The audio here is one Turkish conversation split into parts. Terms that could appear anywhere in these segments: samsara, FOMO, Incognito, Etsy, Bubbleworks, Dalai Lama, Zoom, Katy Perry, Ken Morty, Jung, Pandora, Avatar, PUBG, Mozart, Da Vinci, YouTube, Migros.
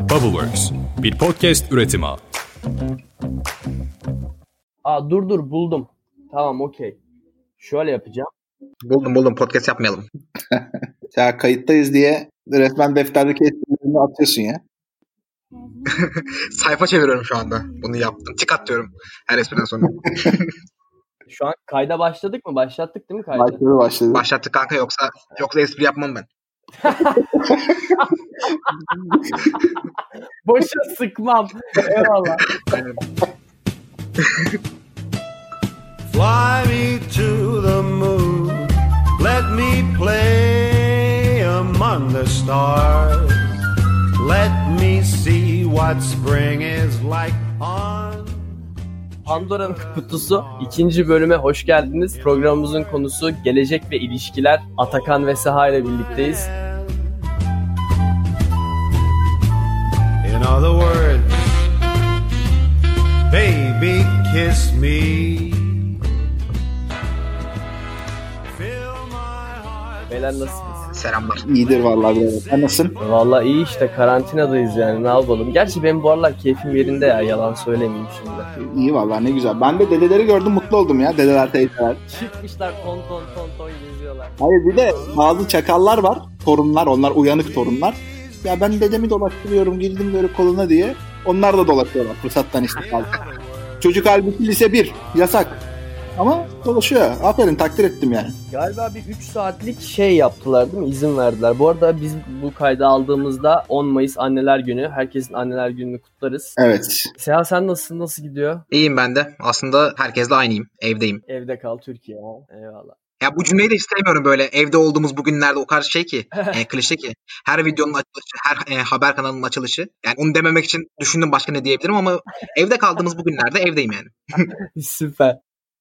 Bubbleworks, bir podcast üretimi. Dur buldum. Tamam okey. Şöyle yapacağım. Buldum podcast yapmayalım. Ya kayıttayız diye resmen defterdeki eskilerini atıyorsun ya. Sayfa çeviriyorum şu anda. Bunu yaptım. Tik atıyorum her espriden sonra. Şu an kayda başladık mı? Başlattık değil mi kayda? Başladık. Başlattık kanka yoksa espri yapmam ben. Boşa sıkmam. Eyvallah. Fly me to the moon. Let me play among the stars. Let me see what spring is like on Pandora'nın kutusu 2. bölüme hoş geldiniz. Programımızın konusu gelecek ve ilişkiler. Atakan ve Seha ile birlikteyiz. In other words, baby kiss me. Beyler nasılsınız? Selamlar. İyidir vallahi. Sen nasılsın? Vallahi iyi işte, karantinadayız yani, ne yapalım. Gerçi benim bu aralar keyfim yerinde ya, yalan söylemeyeyim şimdi. İyi vallahi, ne güzel. Ben de dedeleri gördüm, mutlu oldum ya, dedeler teyzeler. Çıkmışlar ton geziyorlar. Hayır, bir de bazı çakallar var, torunlar, onlar uyanık torunlar. Ya ben dedemi dolaştırıyorum, girdim böyle koluna diye. Onlar da dolaşıyorlar fırsattan istiklalde. Çocuk halbuki lise 1, yasak. Ama dolaşıyor. Aferin, takdir ettim yani. Galiba bir 3 saatlik şey yaptılar değil mi? İzin verdiler. Bu arada biz bu kaydı aldığımızda 10 Mayıs Anneler Günü. Herkesin Anneler Günü'nü kutlarız. Evet. Seha sen nasılsın? Nasıl gidiyor? İyiyim ben de. Aslında herkesle aynıyım. Evdeyim. Evde kal Türkiye. Eyvallah. Ya bu cümleyi de istemiyorum böyle. Evde olduğumuz bugünlerde o kadar şey ki. Klişe ki. Her videonun açılışı, her haber kanalının açılışı. Yani onu dememek için düşündüm başka ne diyebilirim ama evde kaldığımız bugünlerde evdeyim yani. Süper.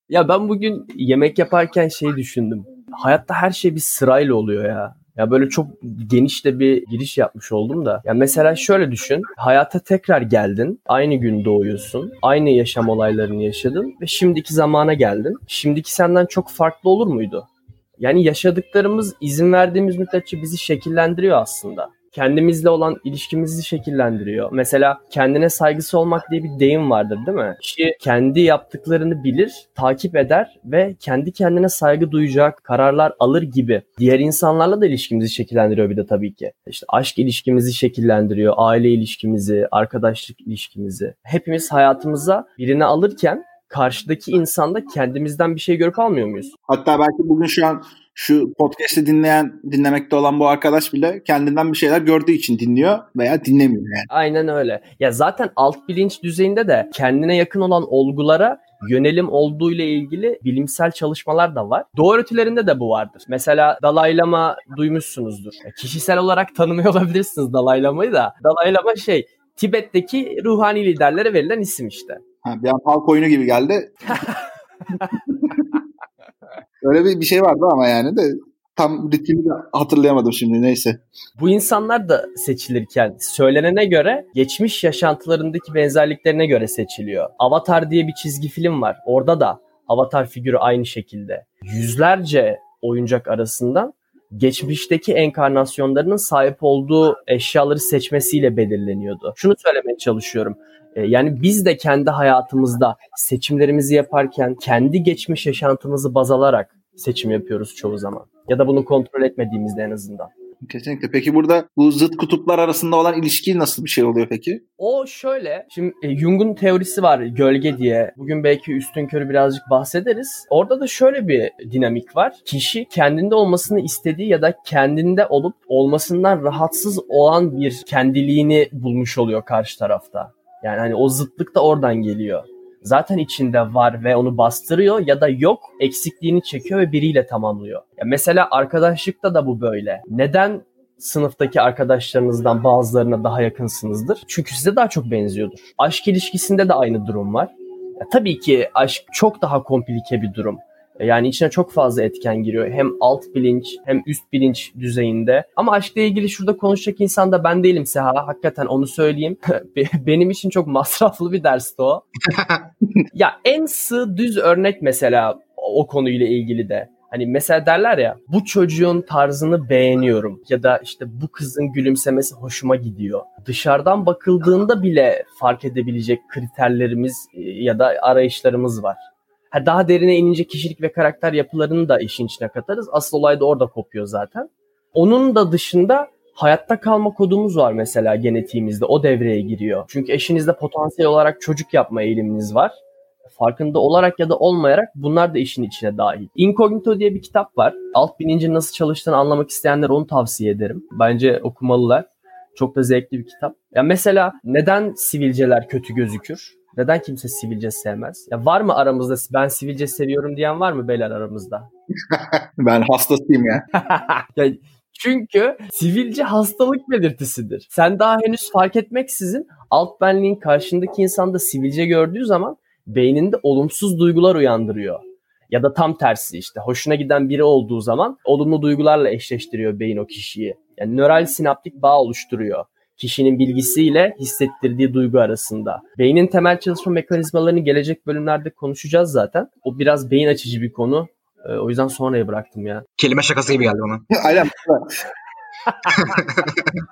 Ya ben bugün yemek yaparken şey düşündüm. Hayatta her şey bir sırayla oluyor ya. Ya böyle çok geniş de bir giriş yapmış oldum da. Ya mesela şöyle düşün. Hayata tekrar geldin. Aynı gün doğuyorsun. Aynı yaşam olaylarını yaşadın. Ve şimdiki zamana geldin. Şimdiki senden çok farklı olur muydu? Yani yaşadıklarımız, izin verdiğimiz müddetçe bizi şekillendiriyor aslında. Kendimizle olan ilişkimizi şekillendiriyor. Mesela kendine saygısı olmak diye bir deyim vardır değil mi? Kişi kendi yaptıklarını bilir, takip eder ve kendi kendine saygı duyacak kararlar alır gibi. Diğer insanlarla da ilişkimizi şekillendiriyor bir de tabii ki. İşte aşk ilişkimizi şekillendiriyor, aile ilişkimizi, arkadaşlık ilişkimizi. Hepimiz hayatımıza birini alırken karşıdaki insanda kendimizden bir şey görüp almıyor muyuz? Hatta belki bugün şu an şu podcast'i dinlemekte olan bu arkadaş bile kendinden bir şeyler gördüğü için dinliyor veya dinlemiyor yani. Aynen öyle. Ya zaten alt bilinç düzeyinde de kendine yakın olan olgulara yönelim olduğuyla ilgili bilimsel çalışmalar da var. Doğu öğretilerinde de bu vardır. Mesela Dalai Lama duymuşsunuzdur. Ya kişisel olarak tanımıyor olabilirsiniz Dalai Lama'yı da. Dalai Lama Tibet'teki ruhani liderlere verilen isim işte. Bir an halk oyunu gibi geldi. Öyle bir şey vardı ama yani de tam ritmini de hatırlayamadım şimdi, neyse. Bu insanlar da seçilirken söylenene göre geçmiş yaşantılarındaki benzerliklerine göre seçiliyor. Avatar diye bir çizgi film var. Orada da Avatar figürü aynı şekilde. Yüzlerce oyuncak arasından geçmişteki enkarnasyonlarının sahip olduğu eşyaları seçmesiyle belirleniyordu. Şunu söylemeye çalışıyorum. Yani biz de kendi hayatımızda seçimlerimizi yaparken kendi geçmiş yaşantımızı baz alarak seçim yapıyoruz çoğu zaman. Ya da bunu kontrol etmediğimizde en azından. Kesinlikle. Peki burada bu zıt kutuplar arasında olan ilişki nasıl bir şey oluyor peki? O şöyle. Şimdi Jung'un teorisi var gölge diye. Bugün belki üstünkörü birazcık bahsederiz. Orada da şöyle bir dinamik var. Kişi kendinde olmasını istediği ya da kendinde olup olmasından rahatsız olan bir kendiliğini bulmuş oluyor karşı tarafta. Yani hani o zıtlık da oradan geliyor. Zaten içinde var ve onu bastırıyor ya da yok, eksikliğini çekiyor ve biriyle tamamlıyor. Ya mesela arkadaşlıkta da bu böyle. Neden sınıftaki arkadaşlarınızdan bazılarına daha yakınsınızdır? Çünkü size daha çok benziyordur. Aşk ilişkisinde de aynı durum var. Ya tabii ki aşk çok daha komplike bir durum. Yani içine çok fazla etken giriyor. Hem alt bilinç hem üst bilinç düzeyinde. Ama aşkla ilgili şurada konuşacak insan da ben değilim Seha. Hakikaten onu söyleyeyim. Benim için çok masraflı bir dersti o. Ya en sığ düz örnek mesela o konuyla ilgili de. Hani mesela derler ya, bu çocuğun tarzını beğeniyorum ya da işte bu kızın gülümsemesi hoşuma gidiyor. Dışarıdan bakıldığında bile fark edebilecek kriterlerimiz ya da arayışlarımız var. Daha derine inince kişilik ve karakter yapılarını da işin içine katarız. Asıl olay da orada kopuyor zaten. Onun da dışında hayatta kalma kodumuz var mesela genetiğimizde. O devreye giriyor. Çünkü eşinizde potansiyel olarak çocuk yapma eğiliminiz var. Farkında olarak ya da olmayarak bunlar da işin içine dahil. Incognito diye bir kitap var. Alt bilincin nasıl çalıştığını anlamak isteyenler onu tavsiye ederim. Bence okumalılar. Çok da zevkli bir kitap. Ya mesela neden sivilceler kötü gözükür? Neden kimse sivilce sevmez? Ya var mı aramızda ben sivilce seviyorum diyen var mı beyler aramızda? Ben hastasıyım ya. Ya çünkü sivilce hastalık belirtisidir. Sen daha henüz fark etmeksizin alt benliğin karşındaki insanda sivilce gördüğü zaman beyninde olumsuz duygular uyandırıyor. Ya da tam tersi işte hoşuna giden biri olduğu zaman olumlu duygularla eşleştiriyor beyin o kişiyi. Yani nöral sinaptik bağ oluşturuyor. Kişinin bilgisiyle hissettirdiği duygu arasında. Beynin temel çalışma mekanizmalarını gelecek bölümlerde konuşacağız zaten. O biraz beyin açıcı bir konu. O yüzden sonraya bıraktım ya. Kelime şakası gibi geldi bana. Aynen.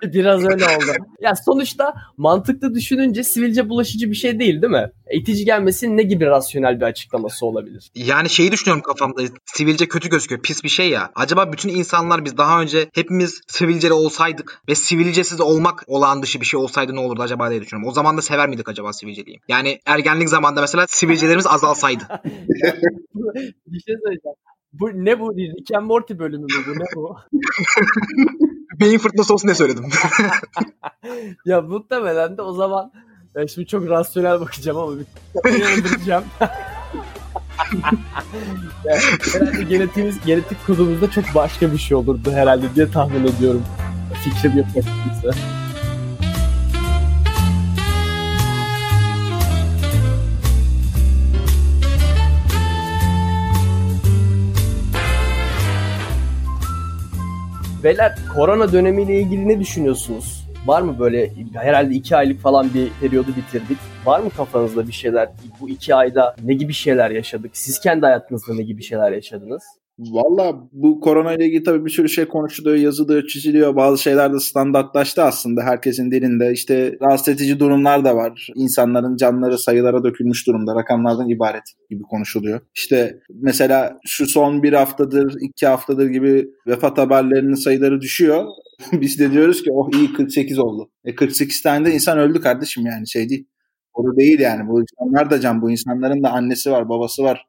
Biraz öyle oldu. Ya sonuçta mantıklı düşününce sivilce bulaşıcı bir şey değil mi? İtici gelmesinin ne gibi rasyonel bir açıklaması olabilir? Yani şeyi düşünüyorum kafamda. Sivilce kötü gözüküyor. Pis bir şey ya. Acaba bütün insanlar biz daha önce hepimiz sivilceli olsaydık ve sivilcesiz olmak olağan dışı bir şey olsaydı ne olurdu acaba diye düşünüyorum. O zaman da sever miydik acaba sivilceliği? Yani ergenlik zamanında mesela sivilcelerimiz azalsaydı. Bir şey söyleyeceğim. Bu Ken Morty bölümü mü bu? Ne bu? Beyin fırtınası olsun ne söyledim? Ya muhtemelen de o zaman şimdi çok rasyonel bakacağım ama inandıracağım. Yani, herhalde genetik kodumuzda çok başka bir şey olurdu herhalde diye tahmin ediyorum. Fikrim yok açıkçası. Beyler, korona dönemiyle ilgili ne düşünüyorsunuz? Var mı böyle, herhalde 2 aylık falan bir periyodu bitirdik. Var mı kafanızda bir şeyler? Bu 2 ayda ne gibi şeyler yaşadık? Siz kendi hayatınızda ne gibi şeyler yaşadınız? Valla bu korona ile ilgili tabii bir sürü şey konuşuluyor, yazılıyor, çiziliyor. Bazı şeyler de standartlaştı aslında herkesin dilinde. İşte rahatsız edici durumlar da var. İnsanların canları sayılara dökülmüş durumda. Rakamlardan ibaret gibi konuşuluyor. İşte mesela şu son 1 haftadır, 2 haftadır gibi vefat haberlerinin sayıları düşüyor. Biz de diyoruz ki oh iyi 48 oldu. 48 tane de insan öldü kardeşim yani şey değil. Doğru değil yani. Bu insanlar da can. Bu insanların da annesi var, babası var.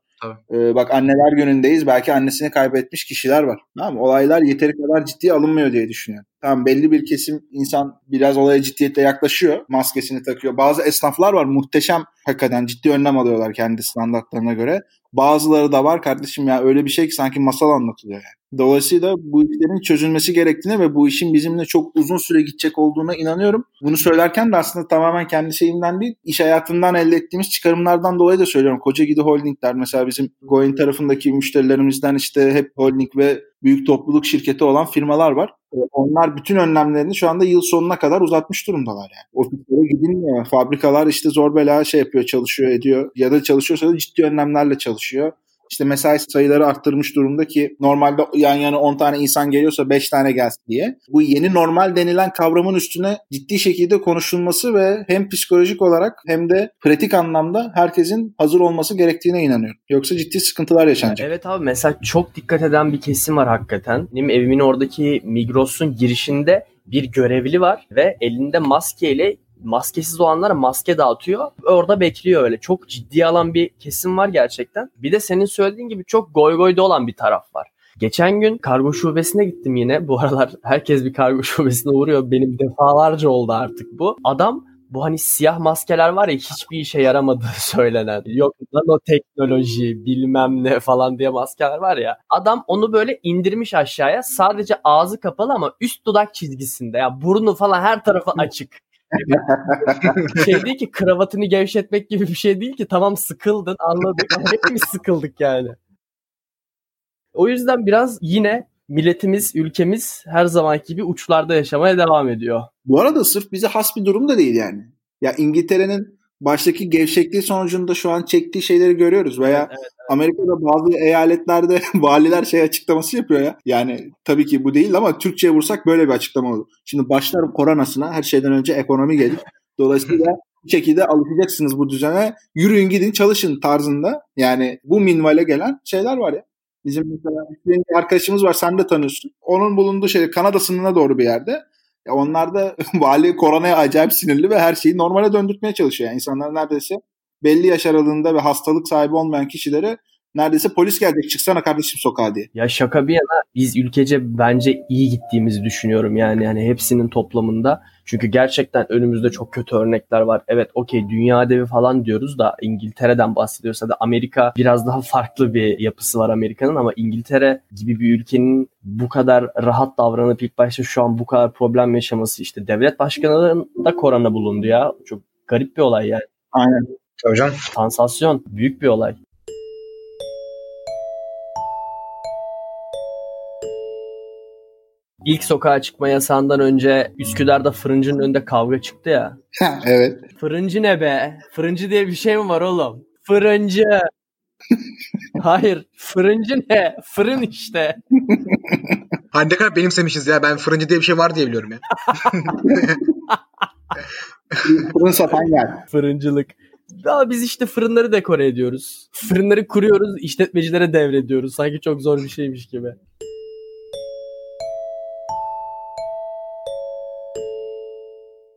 Bak anneler günündeyiz. Belki annesini kaybetmiş kişiler var. Tamam, olaylar yeteri kadar ciddiye alınmıyor diye düşünüyorum. Tamam, belli bir kesim insan biraz olaya ciddiyetle yaklaşıyor. Maskesini takıyor. Bazı esnaflar var muhteşem. Hakikaten ciddi önlem alıyorlar kendi standartlarına göre. Bazıları da var kardeşim ya öyle bir şey ki sanki masal anlatılıyor yani. Dolayısıyla bu işlerin çözülmesi gerektiğine ve bu işin bizimle çok uzun süre gidecek olduğuna inanıyorum. Bunu söylerken de aslında tamamen kendi şeyimden değil, iş hayatından elde ettiğimiz çıkarımlardan dolayı da söylüyorum. Koca gidi holdingler mesela bizim Goin tarafındaki müşterilerimizden işte hep holding ve büyük topluluk şirketi olan firmalar var. Onlar bütün önlemlerini şu anda yıl sonuna kadar uzatmış durumdalar yani. Ofislere gidilmiyor. Fabrikalar işte zor bela şey yapıyor, çalışıyor, ediyor. Ya da çalışıyorsa da ciddi önlemlerle çalışıyor. İşte mesai sayıları arttırmış durumda ki normalde yan yana 10 tane insan geliyorsa 5 tane gelsin diye. Bu yeni normal denilen kavramın üstüne ciddi şekilde konuşulması ve hem psikolojik olarak hem de pratik anlamda herkesin hazır olması gerektiğine inanıyorum. Yoksa ciddi sıkıntılar yaşanacak. Evet abi, mesela çok dikkat eden bir kesim var hakikaten. Benim evimin oradaki Migros'un girişinde bir görevli var ve elinde maskeyle maskesiz olanlara maske dağıtıyor. Orada bekliyor öyle. Çok ciddiye alan bir kesim var gerçekten. Bir de senin söylediğin gibi çok goygoyda olan bir taraf var. Geçen gün kargo şubesine gittim yine. Bu aralar herkes bir kargo şubesine uğruyor. Benim defalarca oldu artık bu. Adam bu hani siyah maskeler var ya hiçbir işe yaramadığı söylenen. Yok nanoteknoloji bilmem ne falan diye maskeler var ya. Adam onu böyle indirmiş aşağıya. Sadece ağzı kapalı ama üst dudak çizgisinde. Ya burnu falan her tarafı açık. Şey değil ki kravatını gevşetmek gibi bir şey değil ki, tamam sıkıldın anladık, hepimiz sıkıldık yani. O yüzden biraz yine milletimiz, ülkemiz her zamanki gibi uçlarda yaşamaya devam ediyor. Bu arada sırf bize has bir durum da değil yani. Ya İngiltere'nin baştaki gevşekliği sonucunda şu an çektiği şeyleri görüyoruz veya evet. Amerika'da bazı eyaletlerde valiler şey açıklaması yapıyor ya. Yani tabii ki bu değil ama Türkçe'ye vursak böyle bir açıklama olur. Şimdi başlar koronasına, her şeyden önce ekonomi gelir. Dolayısıyla bir şekilde alışacaksınız bu düzene. Yürüyün gidin çalışın tarzında. Yani bu minvale gelen şeyler var ya. Bizim mesela bir arkadaşımız var, sen de tanıyorsun. Onun bulunduğu şey Kanada sınırına doğru bir yerde. Onlar da vali koronaya acayip sinirli ve her şeyi normale döndürtmeye çalışıyor. Yani insanlar neredeyse belli yaş aralığında ve hastalık sahibi olmayan kişilere neredeyse polis gelecek çıksana kardeşim sokağa diye. Ya şaka bir yana biz ülkece bence iyi gittiğimizi düşünüyorum yani hani hepsinin toplamında. Çünkü gerçekten önümüzde çok kötü örnekler var. Evet okey, dünya devi falan diyoruz da İngiltere'den bahsediyorsa da Amerika biraz daha farklı bir yapısı var Amerika'nın, ama İngiltere gibi bir ülkenin bu kadar rahat davranıp ilk başta şu an bu kadar problem yaşaması, işte devlet başkanının da korona bulundu ya. Çok garip bir olay yani. Aynen. Hocam. Sansasyon. Büyük bir olay. İlk sokağa çıkma yasağından önce Üsküdar'da fırıncının önünde kavga çıktı ya. Evet. Fırıncı ne be? Fırıncı diye bir şey mi var oğlum? Fırıncı. Hayır. Fırıncı ne? Fırın işte. Hani ne kadar benimsemişiz ya. Ben fırıncı diye bir şey var diye biliyorum ya. Fırın satan yer. Fırıncılık. Daha biz işte fırınları dekore ediyoruz. Fırınları kuruyoruz, işletmecilere devrediyoruz. Sanki çok zor bir şeymiş gibi.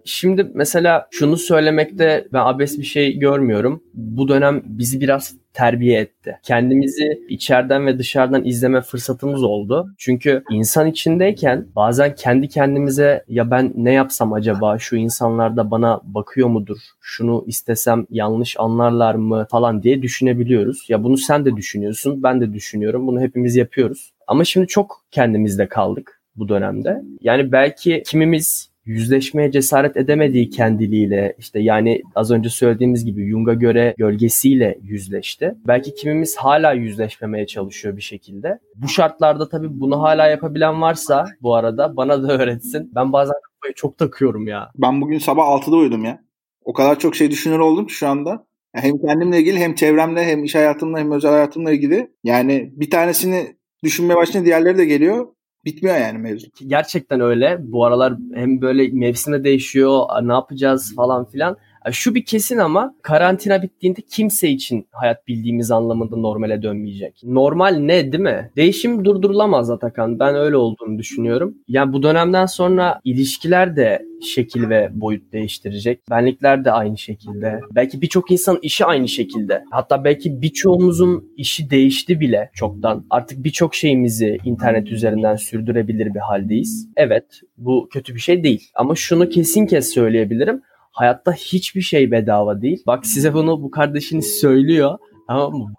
Şimdi mesela şunu söylemekte ben abes bir şey görmüyorum. Bu dönem bizi biraz terbiye etti. Kendimizi içeriden ve dışarıdan izleme fırsatımız oldu. Çünkü insan içindeyken bazen kendi kendimize ya ben ne yapsam acaba? Şu insanlar da bana bakıyor mudur? Şunu istesem yanlış anlarlar mı falan diye düşünebiliyoruz. Ya bunu sen de düşünüyorsun, ben de düşünüyorum. Bunu hepimiz yapıyoruz. Ama şimdi çok kendimizde kaldık bu dönemde. Yani belki kimimiz yüzleşmeye cesaret edemediği kendiliğiyle, işte yani az önce söylediğimiz gibi Jung'a göre gölgesiyle yüzleşti. Belki kimimiz hala yüzleşmemeye çalışıyor bir şekilde. Bu şartlarda tabii bunu hala yapabilen varsa bu arada bana da öğretsin. Ben bazen kafayı çok takıyorum ya. Ben bugün sabah 6'da uyudum ya. O kadar çok şey düşünür oldum şu anda. Hem kendimle ilgili hem çevremle hem iş hayatımla hem özel hayatımla ilgili. Yani bir tanesini düşünmeye başlayınca diğerleri de geliyor. Bitmiyor yani mevzu. Gerçekten öyle. Bu aralar hem böyle mevsimde değişiyor, ne yapacağız falan filan. Şu bir kesin ama karantina bittiğinde kimse için hayat bildiğimiz anlamında normale dönmeyecek. Normal ne değil mi? Değişim durdurulamaz Atakan. Ben öyle olduğunu düşünüyorum. Yani bu dönemden sonra ilişkiler de şekil ve boyut değiştirecek. Benlikler de aynı şekilde. Belki birçok insanın işi aynı şekilde. Hatta belki birçoğumuzun işi değişti bile çoktan. Artık birçok şeyimizi internet üzerinden sürdürebilir bir haldeyiz. Evet, bu kötü bir şey değil. Ama şunu kesin kes söyleyebilirim. Hayatta hiçbir şey bedava değil. Bak size bunu bu kardeşiniz söylüyor. Tamam mı?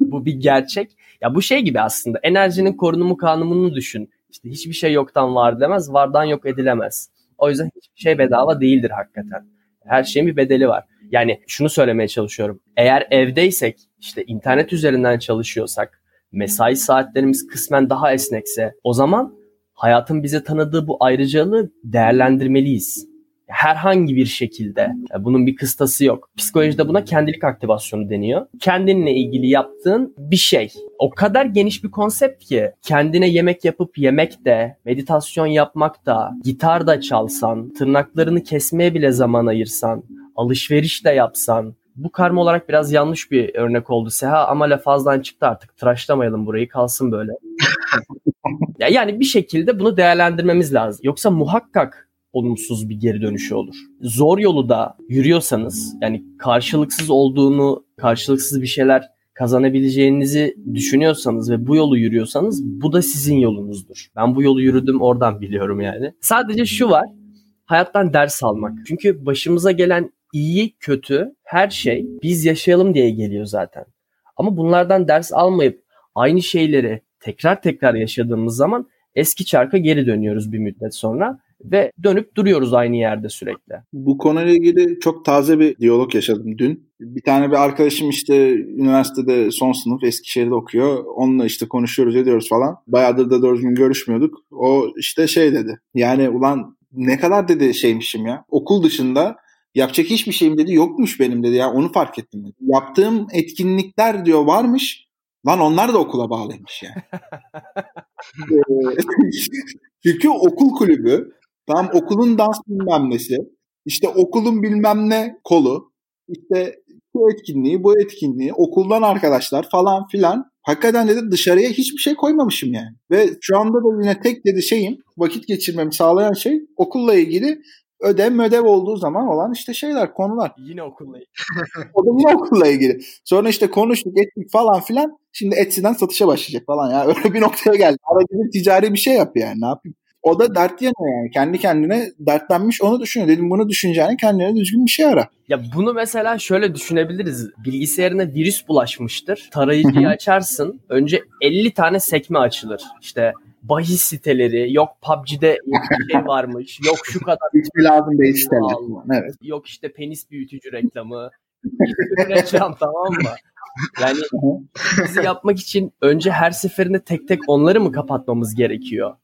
Bu bir gerçek. Ya bu şey gibi aslında. Enerjinin korunumu kanununu düşün. İşte hiçbir şey yoktan var demez, vardan yok edilemez. O yüzden hiçbir şey bedava değildir hakikaten. Her şeyin bir bedeli var. Yani şunu söylemeye çalışıyorum. Eğer evdeysek, işte internet üzerinden çalışıyorsak, mesai saatlerimiz kısmen daha esnekse, o zaman hayatın bize tanıdığı bu ayrıcalığı değerlendirmeliyiz. Herhangi bir şekilde. Bunun bir kıstası yok. Psikolojide buna kendilik aktivasyonu deniyor. Kendinle ilgili yaptığın bir şey. O kadar geniş bir konsept ki kendine yemek yapıp yemek de, meditasyon yapmak da, gitar da çalsan, tırnaklarını kesmeye bile zaman ayırsan, alışveriş de yapsan. Bu karma olarak biraz yanlış bir örnek oldu Seha ama lafazdan çıktı artık. Tıraşlamayalım burayı, kalsın böyle. Yani bir şekilde bunu değerlendirmemiz lazım. Yoksa muhakkak olumsuz bir geri dönüşü olur. Zor yolu da yürüyorsanız, yani karşılıksız olduğunu, karşılıksız bir şeyler kazanabileceğinizi düşünüyorsanız ve bu yolu yürüyorsanız bu da sizin yolunuzdur. Ben bu yolu yürüdüm, oradan biliyorum yani. Sadece şu var, hayattan ders almak. Çünkü başımıza gelen iyi, kötü her şey biz yaşayalım diye geliyor zaten. Ama bunlardan ders almayıp aynı şeyleri tekrar yaşadığımız zaman eski çarka geri dönüyoruz bir müddet sonra. Ve dönüp duruyoruz aynı yerde sürekli. Bu konuyla ilgili çok taze bir diyalog yaşadım dün. Bir tane bir arkadaşım işte üniversitede son sınıf, Eskişehir'de okuyor. Onunla işte konuşuyoruz ediyoruz falan. Bayağıdır da 4 gün görüşmüyorduk. O işte şey dedi. Yani ulan ne kadar dedi şeymişim ya. Okul dışında Yapacak hiçbir şeyim dedi yokmuş benim dedi ya, onu fark ettim dedi. Yaptığım etkinlikler diyor varmış. Lan onlar da okula bağlıymış yani. Çünkü okul kulübü, tam okulun dans bilmem nesi, işte okulun bilmem ne kolu, işte bu etkinliği, bu etkinliği, okuldan arkadaşlar falan filan. Hakikaten dedi dışarıya hiçbir şey koymamışım yani. Ve şu anda da yine tek dedi şeyim, vakit geçirmemi sağlayan şey okulla ilgili ödev olduğu zaman olan işte şeyler, konular. Yine okulla ilgili. O da yine okulla ilgili. Sonra işte konuştuk, ettik falan filan. Şimdi Etsy'den satışa başlayacak falan ya. Öyle bir noktaya geldi. Aracılık ticari bir şey yap yani, ne yapayım. O da dert yanıyor yani. Kendi kendine dertlenmiş, onu düşünüyor. Dedim bunu düşüneceğine kendine düzgün bir şey ara. Ya bunu mesela şöyle düşünebiliriz. Bilgisayarına virüs bulaşmıştır. Tarayıcıyı açarsın. Önce 50 tane sekme açılır. İşte bahis siteleri, yok PUBG'de bir şey varmış, yok şu kadar. Hiçbir lazım değil siteler. Evet. Yok işte penis büyütücü reklamı. Hiçbir reklam, tamam mı? Yani bizi yapmak için önce her seferinde tek tek onları mı kapatmamız gerekiyor?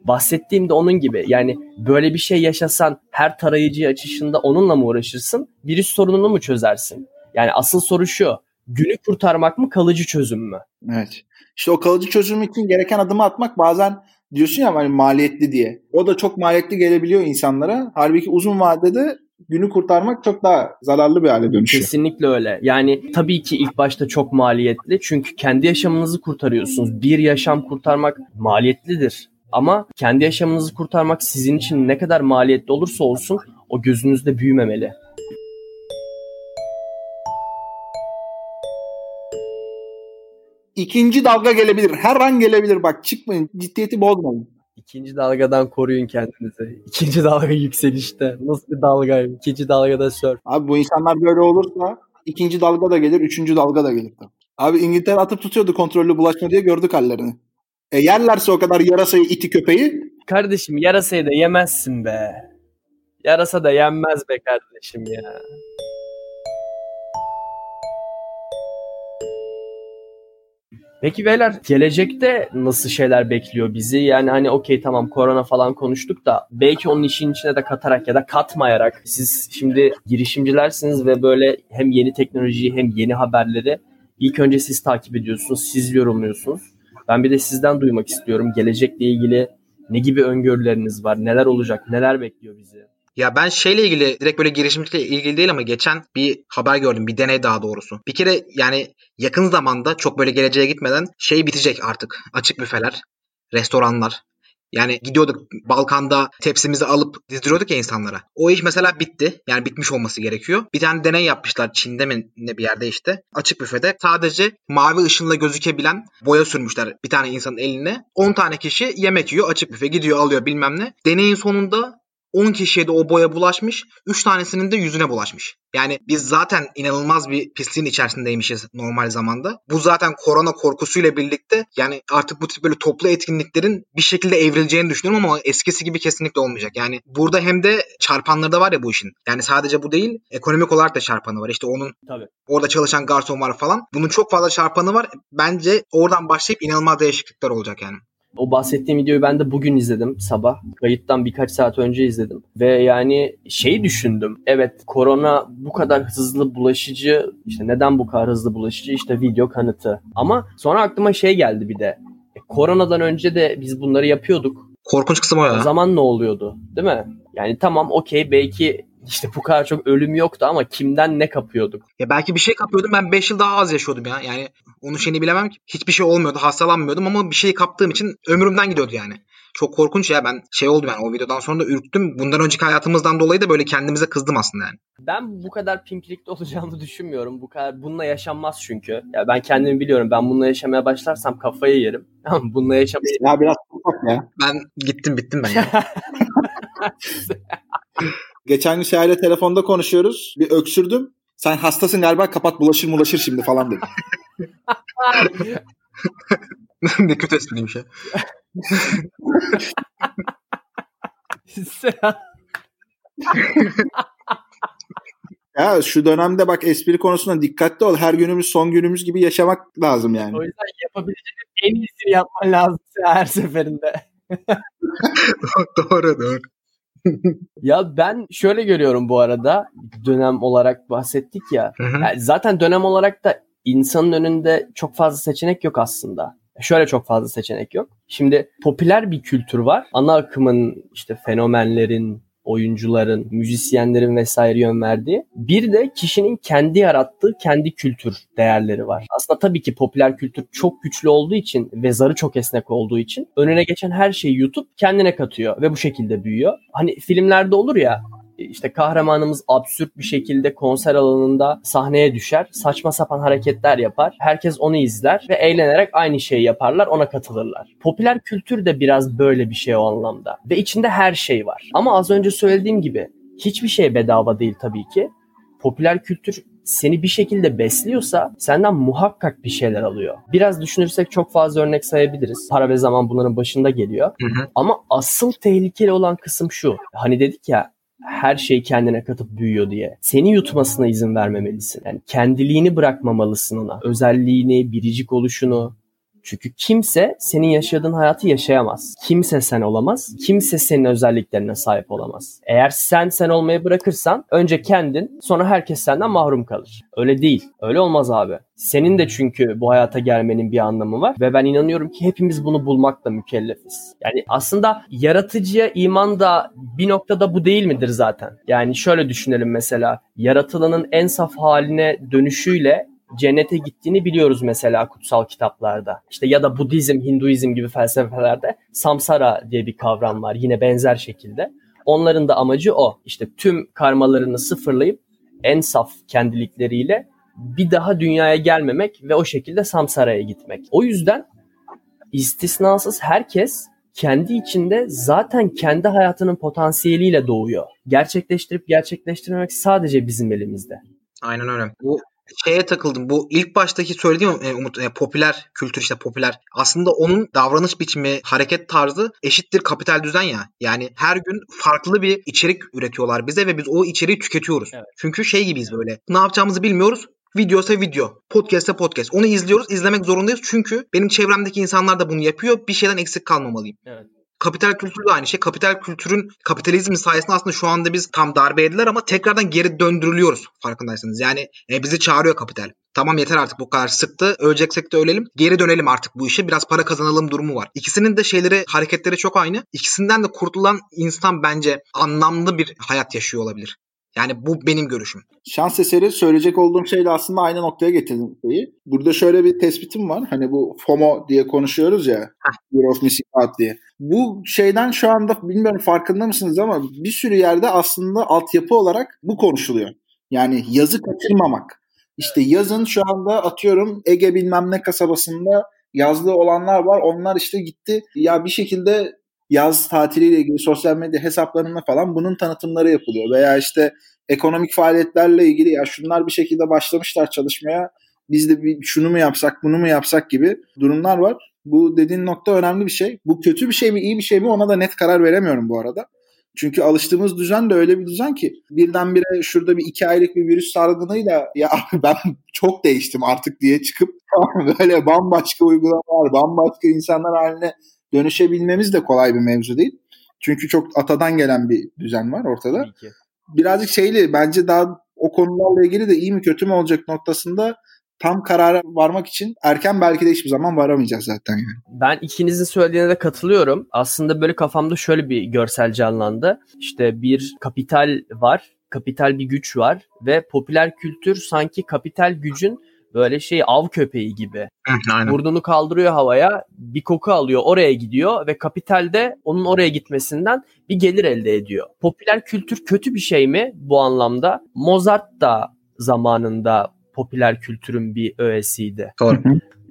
Bahsettiğim de onun gibi. Yani böyle bir şey yaşasan her tarayıcıyı açışında onunla mı uğraşırsın? Virüs sorununu mu çözersin? Yani asıl soru şu. Günü kurtarmak mı, kalıcı çözüm mü? Evet. İşte o kalıcı çözüm için gereken adımı atmak, bazen diyorsun ya hani maliyetli diye. O da çok maliyetli gelebiliyor insanlara. Halbuki uzun vadede günü kurtarmak çok daha zararlı bir hale dönüşüyor. Kesinlikle öyle. Yani tabii ki ilk başta çok maliyetli. Çünkü kendi yaşamınızı kurtarıyorsunuz. Bir yaşam kurtarmak maliyetlidir. Ama kendi yaşamınızı kurtarmak sizin için ne kadar maliyetli olursa olsun o gözünüzde büyümemeli. İkinci dalga gelebilir. Her an gelebilir. Bak çıkmayın. Ciddiyeti bozmayın. İkinci dalgadan koruyun kendinizi. İkinci dalga yükselişte. Nasıl bir dalga? İkinci dalgada sörf. Abi bu insanlar böyle olursa ikinci dalga da gelir, üçüncü dalga da gelir. Abi İngiltere atıp tutuyordu kontrollü bulaşma diye, gördük hallerini. Yerlerse o kadar yarasayı, iti, köpeği. Kardeşim yarasayı da yemezsin be. Yarasa da yenmez be kardeşim ya. Peki beyler, gelecekte nasıl şeyler bekliyor bizi? Yani hani okey tamam, korona falan konuştuk da belki onun işin içine de katarak ya da katmayarak, siz şimdi girişimcilersiniz ve böyle hem yeni teknolojiyi hem yeni haberleri ilk önce siz takip ediyorsunuz, siz yorumluyorsunuz. Ben bir de sizden duymak istiyorum. Gelecekle ilgili ne gibi öngörüleriniz var? Neler olacak? Neler bekliyor bizi? Ya ben şeyle ilgili, direkt böyle girişimcilikle ilgili değil ama geçen bir haber gördüm. Bir deney daha doğrusu. Bir kere yani yakın zamanda, çok böyle geleceğe gitmeden şey bitecek artık. Açık büfeler, restoranlar. Yani gidiyorduk Balkan'da tepsimizi alıp dizdiriyorduk ya insanlara. O iş mesela bitti. Yani bitmiş olması gerekiyor. Bir tane deney yapmışlar Çin'de mi ne bir yerde işte. Açık büfede sadece mavi ışınla gözükebilen boya sürmüşler bir tane insanın eline. 10 tane kişi yemek yiyor, açık büfe gidiyor, alıyor bilmem ne. Deneyin sonunda 10 kişiye de o boya bulaşmış. 3 tanesinin de yüzüne bulaşmış. Yani biz zaten inanılmaz bir pisliğin içerisindeymişiz normal zamanda. Bu zaten korona korkusuyla birlikte yani artık bu tip böyle toplu etkinliklerin bir şekilde evrileceğini düşünüyorum ama eskisi gibi kesinlikle olmayacak. Yani burada hem de çarpanları da var ya bu işin. Yani sadece bu değil, ekonomik olarak da çarpanı var. İşte onun tabii, orada çalışan garson var falan. Bunun çok fazla çarpanı var. Bence oradan başlayıp inanılmaz değişiklikler olacak yani. O bahsettiğim videoyu ben de bugün izledim sabah. Kayıttan birkaç saat önce izledim. Ve yani şey düşündüm. Evet, korona bu kadar hızlı bulaşıcı. İşte neden bu kadar hızlı bulaşıcı? İşte video kanıtı. Ama sonra aklıma şey geldi bir de. Koronadan önce de biz bunları yapıyorduk. Korkunç kısım o ya. O zaman ne oluyordu? Değil mi? Yani tamam okey, belki işte bu kadar çok ölüm yoktu ama kimden ne kapıyorduk? Ya belki bir şey kapıyordum, ben 5 yıl daha az yaşıyordum ya. Yani onun şeyini bilemem ki. Hiçbir şey olmuyordu, hastalanmıyordum ama bir şey kaptığım için ömrümden gidiyordu yani. Çok korkunç ya, ben şey oldu yani, o videodan sonra da ürktüm. Bundan önceki hayatımızdan dolayı da böyle kendimize kızdım aslında yani. Ben bu kadar pimpirikli olacağını düşünmüyorum. Bu kadar bununla yaşanmaz çünkü. Ya ben kendimi biliyorum. Ben bununla yaşamaya başlarsam kafayı yerim. Bununla yaşamayı. Ya biraz korkak ya. Ben gittim, bittim ben ya. Geçen gün Seher'le telefonda konuşuyoruz. Bir öksürdüm. Sen hastasın galiba, kapat, bulaşır şimdi falan dedi. Ne kötü espriymiş ya. Ya şu dönemde bak, espri konusunda dikkatli ol. Her günümüz son günümüz gibi yaşamak lazım yani. O yüzden yapabileceğin en iyisini yapman lazım her seferinde. Doğru. Ya ben şöyle görüyorum bu arada, dönem olarak bahsettik ya. Yani zaten dönem olarak da insanın önünde çok fazla seçenek yok aslında. Şöyle çok fazla seçenek yok. Şimdi popüler bir kültür var. Ana akımın, işte fenomenlerin, oyuncuların, müzisyenlerin vesaire yön verdiği. Bir de kişinin kendi yarattığı kendi kültür değerleri var. Aslında tabii ki popüler kültür çok güçlü olduğu için ve zarı çok esnek olduğu için önüne geçen her şeyi YouTube kendine katıyor ve bu şekilde büyüyor. Hani filmlerde olur ya, işte kahramanımız absürt bir şekilde konser alanında sahneye düşer, saçma sapan hareketler yapar, herkes onu izler ve eğlenerek aynı şeyi yaparlar, ona katılırlar. Popüler kültür de biraz böyle bir şey o anlamda ve içinde her şey var. Ama az önce söylediğim gibi hiçbir şey bedava değil tabii ki. Popüler kültür seni bir şekilde besliyorsa senden muhakkak bir şeyler alıyor. Biraz düşünürsek çok fazla örnek sayabiliriz. Para ve zaman bunların başında geliyor. Ama asıl tehlikeli olan kısım şu. Hani dedik ya, her şeyi kendine katıp büyüyor diye. Seni yutmasına izin vermemelisin. Yani kendiliğini bırakmamalısın ona. Özelliğini, biricik oluşunu. Çünkü kimse senin yaşadığın hayatı yaşayamaz. Kimse sen olamaz. Kimse senin özelliklerine sahip olamaz. Eğer sen olmayı bırakırsan önce kendin, sonra herkes senden mahrum kalır. Öyle değil. Öyle olmaz abi. Senin de çünkü bu hayata gelmenin bir anlamı var ve ben inanıyorum ki hepimiz bunu bulmakla mükellefiz. Yani aslında yaratıcıya iman da bir noktada bu değil midir zaten? Yani şöyle düşünelim mesela, yaratılanın en saf haline dönüşüyle cennete gittiğini biliyoruz mesela kutsal kitaplarda. İşte ya da Budizm, Hinduizm gibi felsefelerde samsara diye bir kavram var yine benzer şekilde. Onların da amacı o. İşte tüm karmalarını sıfırlayıp en saf kendilikleriyle bir daha dünyaya gelmemek ve o şekilde samsaraya gitmek. O yüzden istisnasız herkes kendi içinde zaten kendi hayatının potansiyeliyle doğuyor. Gerçekleştirip gerçekleştirmemek sadece bizim elimizde. Aynen öyle. Bu şeye takıldım. Bu ilk baştaki söylediğim Umut, popüler kültür, işte popüler. Aslında onun davranış biçimi, hareket tarzı eşittir kapital düzen ya. Yani her gün farklı bir içerik üretiyorlar bize ve biz o içeriği tüketiyoruz. Evet. Çünkü şey gibiyiz böyle. Ne yapacağımızı bilmiyoruz. Videosa video, podcast'sa podcast. Onu izliyoruz, izlemek zorundayız. Çünkü benim çevremdeki insanlar da bunu yapıyor. Bir şeyden eksik kalmamalıyım. Evet. Kapital kültür de aynı şey. Kapital kültürün, kapitalizm sayesinde aslında şu anda biz tam darbe edildiler ama tekrardan geri döndürülüyoruz farkındaysanız. Yani bizi çağırıyor kapital. Tamam yeter artık, bu kadar sıktı. Öleceksek de ölelim. Geri dönelim artık bu işe. Biraz para kazanalım durumu var. İkisinin de hareketleri çok aynı. İkisinden de kurtulan insan bence anlamlı bir hayat yaşıyor olabilir. Yani bu benim görüşüm. Şans eseri söyleyecek olduğum şeyle aslında aynı noktaya getirdim şeyi. Burada şöyle bir tespitim var. Hani bu FOMO diye konuşuyoruz ya. Fear of Missing Out diye. Bu şeyden şu anda bilmiyorum farkında mısınız ama bir sürü yerde aslında altyapı olarak bu konuşuluyor. Yani yazı kaçırmamak. İşte yazın şu anda atıyorum Ege bilmem ne kasabasında yazlığı olanlar var. Onlar işte gitti ya bir şekilde yaz tatiliyle ilgili sosyal medya hesaplarında falan bunun tanıtımları yapılıyor. Veya işte ekonomik faaliyetlerle ilgili ya şunlar bir şekilde başlamışlar çalışmaya. Biz de bir şunu mu yapsak, bunu mu yapsak gibi durumlar var. Bu dediğin nokta önemli bir şey. Bu kötü bir şey mi, iyi bir şey mi, ona da net karar veremiyorum bu arada. Çünkü alıştığımız düzen de öyle bir düzen ki birdenbire şurada bir 2 aylık bir virüs salgınıyla ya ben çok değiştim artık diye çıkıp böyle bambaşka uygulamalar, bambaşka insanlar haline dönüşebilmemiz de kolay bir mevzu değil. Çünkü çok atadan gelen bir düzen var ortada. Birazcık bence daha o konularla ilgili de iyi mi kötü mü olacak noktasında tam karara varmak için erken, belki de hiçbir zaman varamayacağız zaten yani. Ben ikinizin söylediğine de katılıyorum. Aslında böyle kafamda şöyle bir görsel canlandı. İşte bir kapital var, kapital bir güç var ve popüler kültür sanki kapital gücün böyle av köpeği gibi. Aynen. Burnunu kaldırıyor havaya, bir koku alıyor, oraya gidiyor ve kapital de onun oraya gitmesinden bir gelir elde ediyor. Popüler kültür kötü bir şey mi bu anlamda? Mozart da zamanında popüler kültürün bir öğesiydi. Doğru.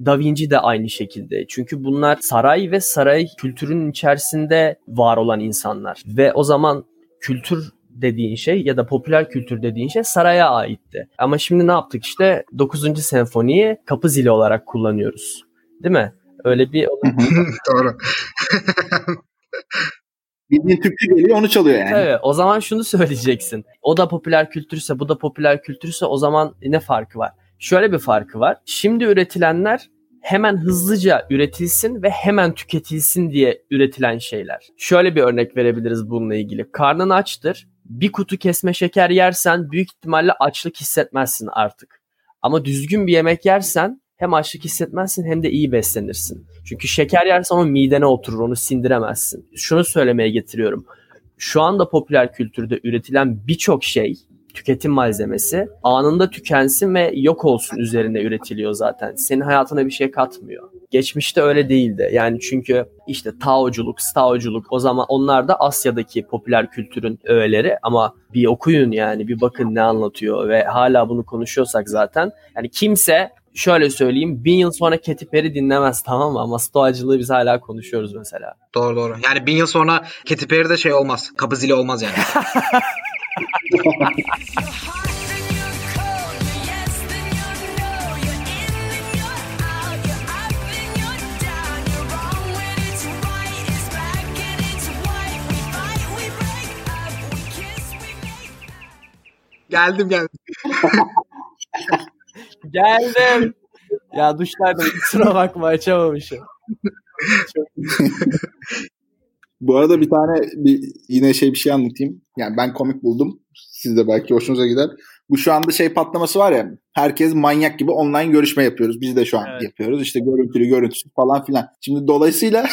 Da Vinci de aynı şekilde. Çünkü bunlar saray ve saray kültürünün içerisinde var olan insanlar. Ve o zaman kültür dediğin şey ya da popüler kültür dediğin şey saraya aitti. Ama şimdi ne yaptık? İşte 9. senfoniyi kapı zili olarak kullanıyoruz. Değil mi? Öyle bir... Doğru. Bildiğin Türkçe geliyor, onu çalıyor yani. Evet, o zaman şunu söyleyeceksin. O da popüler kültürse, bu da popüler kültürse o zaman ne farkı var? Şöyle bir farkı var. Şimdi üretilenler hemen hızlıca üretilsin ve hemen tüketilsin diye üretilen şeyler. Şöyle bir örnek verebiliriz bununla ilgili. Karnın açtır. Bir kutu kesme şeker yersen büyük ihtimalle açlık hissetmezsin artık. Ama düzgün bir yemek yersen hem açlık hissetmezsin hem de iyi beslenirsin. Çünkü şeker yersen o midene oturur, onu sindiremezsin. Şunu söylemeye getiriyorum. Şu anda popüler kültürde üretilen birçok şey, tüketim malzemesi anında tükensin ve yok olsun üzerine üretiliyor zaten. Senin hayatına bir şey katmıyor. Geçmişte öyle değildi. Yani çünkü işte taoculuk, staoculuk, o zaman onlar da Asya'daki popüler kültürün öğeleri ama bir okuyun yani, bir bakın ne anlatıyor ve hala bunu konuşuyorsak zaten. Yani kimse, şöyle söyleyeyim, 1000 yıl sonra Katy Perry dinlemez, tamam mı? Ama stoğacılığı biz hala konuşuyoruz mesela. Doğru. Yani 1000 yıl sonra Katy Perry de şey olmaz, kapı zili olmaz yani. Geldim. Geldim. Ya duşlardan kusura bakma, açamamışım. Bu arada bir şey anlatayım. Yani ben komik buldum. Siz de belki hoşunuza gider. Bu şu anda şey patlaması var ya. Herkes manyak gibi online görüşme yapıyoruz. Biz de şu an yapıyoruz. İşte görüntüsü falan filan. Şimdi dolayısıyla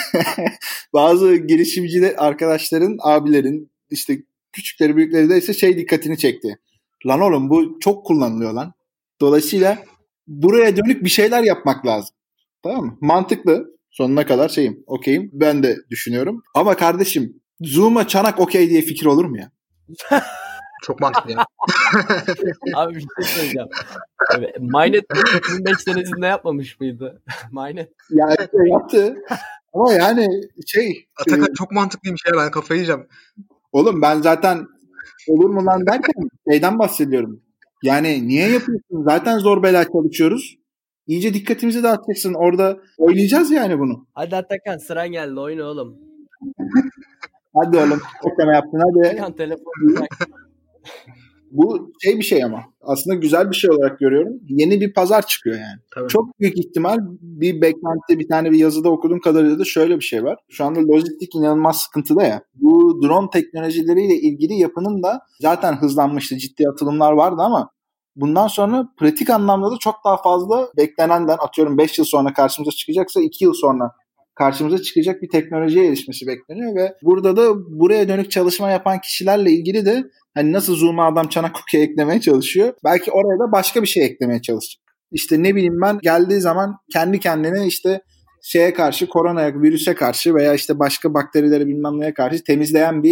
bazı girişimci arkadaşların, abilerin, işte küçükleri büyükleri de ise şey dikkatini çekti. Lan oğlum bu çok kullanılıyor lan. Dolayısıyla buraya dönük bir şeyler yapmak lazım. Tamam mı? Mantıklı. Sonuna kadar şeyim. Okeyim. Ben de düşünüyorum. Ama kardeşim Zoom'a çanak okey diye fikir olur mu ya? Çok mantıklı ya. Abi bir şey söyleyeceğim. Mainet 25 senesinde yapmamış mıydı? Mainet. Yani yaptı. Ama yani şey. Atakan çok mantıklıymış ya, ben kafayı yiyeceğim. Oğlum ben zaten olur mu lan derken şeyden bahsediyorum. Yani niye yapıyorsun? Zaten zor bela çalışıyoruz. İyice dikkatimizi dağıtacaksın. Orada oynayacağız yani bunu. Hadi Atakan sıran geldi. Oyna oğlum. Hadi oğlum. Oklama yaptın hadi. Atakan telefonu bırak. Bu şey bir şey ama. Aslında güzel bir şey olarak görüyorum. Yeni bir pazar çıkıyor yani. Tabii. Çok büyük ihtimal bir beklentide, bir tane bir yazıda okuduğum kadarıyla da şöyle bir şey var. Şu anda lojistik inanılmaz sıkıntıda ya. Bu drone teknolojileriyle ilgili yapının da zaten hızlanmıştı. Ciddi atılımlar vardı ama bundan sonra pratik anlamda da çok daha fazla beklenenden, atıyorum 5 yıl sonra karşımıza çıkacaksa 2 yıl sonra karşımıza çıkacak bir teknolojiye erişmesi bekleniyor ve burada da buraya dönük çalışma yapan kişilerle ilgili de hani nasıl Zoom'a adam çanak okey eklemeye çalışıyor, belki oraya da başka bir şey eklemeye çalışacak. İşte ne bileyim ben, geldiği zaman kendi kendine işte şeye karşı, koronaya, virüse karşı veya işte başka bakterilere bilmem neye karşı temizleyen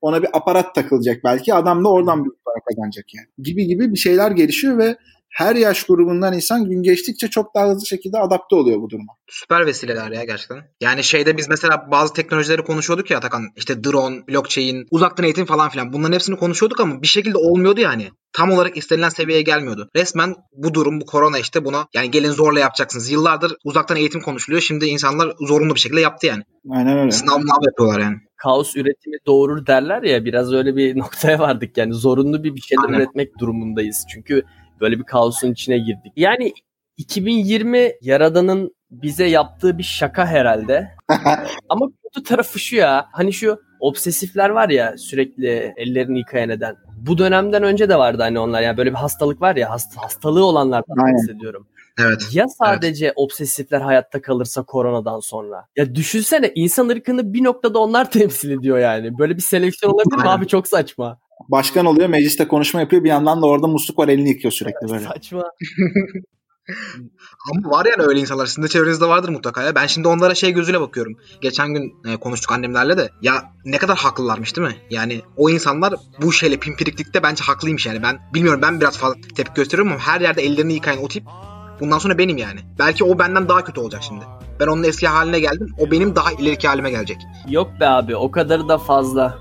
ona bir aparat takılacak belki. Adam da oradan bir para kazanacak yani. Gibi bir şeyler gelişiyor ve her yaş grubundan insan gün geçtikçe çok daha hızlı şekilde adapte oluyor bu duruma. Süper vesileler ya gerçekten. Yani şeyde biz mesela bazı teknolojileri konuşuyorduk ya Atakan. İşte drone, blockchain, uzaktan eğitim falan filan. Bunların hepsini konuşuyorduk ama bir şekilde olmuyordu yani. Tam olarak istenilen seviyeye gelmiyordu. Resmen bu durum, bu korona işte buna yani gelin zorla yapacaksınız. Yıllardır uzaktan eğitim konuşuluyor. Şimdi insanlar zorunlu bir şekilde yaptı yani. Aynen öyle. Sınav yapıyorlar yani. Kaos üretimi doğurur derler ya, biraz öyle bir noktaya vardık yani. Zorunlu bir şeyler üretmek durumundayız. Çünkü böyle bir kaosun içine girdik. Yani 2020 Yaradan'ın bize yaptığı bir şaka herhalde. Ama kötü tarafı şu ya. Hani şu obsesifler var ya, sürekli ellerini yıkayan eden. Bu dönemden önce de vardı hani onlar. Yani böyle bir hastalık var ya, hastalığı olanlardan bahsediyorum. Evet. Ya sadece obsesifler hayatta kalırsa koronadan sonra. Ya düşünsene, insan ırkını bir noktada onlar temsil ediyor yani. Böyle bir seleksiyon olabilir mi abi? Çok saçma. Başkan oluyor, mecliste konuşma yapıyor. Bir yandan da orada musluk var, elini yıkıyor sürekli böyle. Saçma. Ama var yani öyle insanlar. Sizin de çevrenizde vardır mutlaka ya. Ben şimdi onlara şey gözüyle bakıyorum. Geçen gün konuştuk annemlerle de. Ya ne kadar haklılarmış değil mi? Yani o insanlar bu şeyle pimpiriklikte bence haklıymış yani. Ben bilmiyorum, ben biraz fazla tepki gösteriyorum ama her yerde ellerini yıkayan o tip bundan sonra benim yani. Belki o benden daha kötü olacak şimdi. Ben onun eski haline geldim. O benim daha ileriki halime gelecek. Yok be abi, o kadarı da fazla.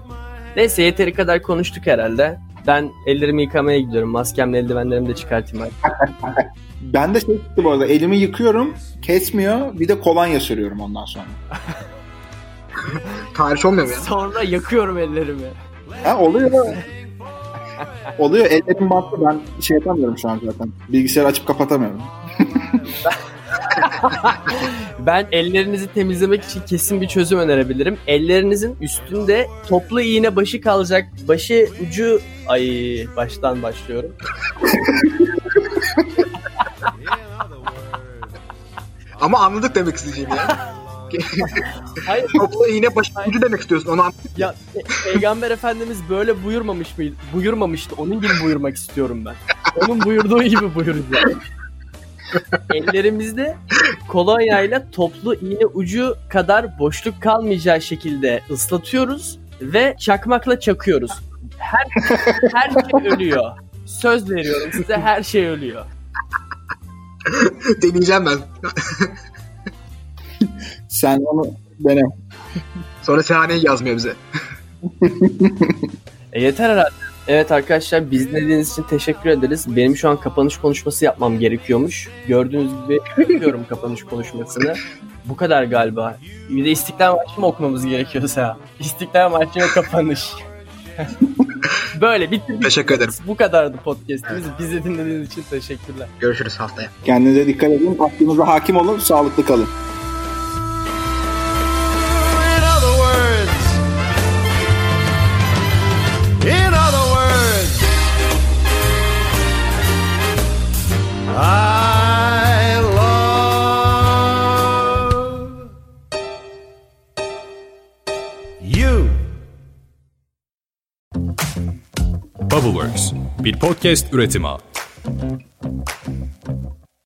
Neyse, yeteri kadar konuştuk herhalde. Ben ellerimi yıkamaya gidiyorum. Maskemle eldivenlerimi de çıkartayım artık. Ben de şey çıktı bu arada. Elimi yıkıyorum, kesmiyor. Bir de kolonya sürüyorum ondan sonra. Tarih olmuyor mu ya? Sonra yakıyorum ellerimi. Ha, oluyor da. Oluyor. Ellerim bantlı. Ben şey yapamıyorum şu an zaten. Bilgisayarı açıp kapatamıyorum. Ben ellerinizi temizlemek için kesin bir çözüm önerebilirim. Ellerinizin üstünde toplu iğne başı kalacak. Başı ucu... Ay, baştan başlıyorum. Ama anladık demek isteyeceğim ya. Toplu iğne başı ucu demek istiyorsun, onu anladık. Ya Peygamber Efendimiz böyle buyurmamış mıydı? Buyurmamıştı. Onun gibi buyurmak istiyorum ben. Onun buyurduğu gibi buyuracağım. Ellerimizde kolonyayla toplu iğne ucu kadar boşluk kalmayacağı şekilde ıslatıyoruz ve çakmakla çakıyoruz. Her şey ölüyor. Söz veriyorum size, her şey ölüyor. Deneyeceğim ben. Sen onu dene. Sonra sahneyi yazmıyor bize. Yeter herhalde. Evet arkadaşlar, bizi dinlediğiniz için teşekkür ederiz. Benim şu an kapanış konuşması yapmam gerekiyormuş. Gördüğünüz gibi yapıyorum kapanış konuşmasını. Bu kadar galiba. Bir de İstiklal Marşı mı okumamız gerekiyorsa? İstiklal Marşı ve kapanış. Böyle bitti. Teşekkür ederim. Bu kadardı podcastimiz. Bizi dinlediğiniz için teşekkürler. Görüşürüz haftaya. Kendinize dikkat edin. Aklınıza hakim olun. Sağlıklı kalın. I love you. Bubbleworks, bir podcast üretimi.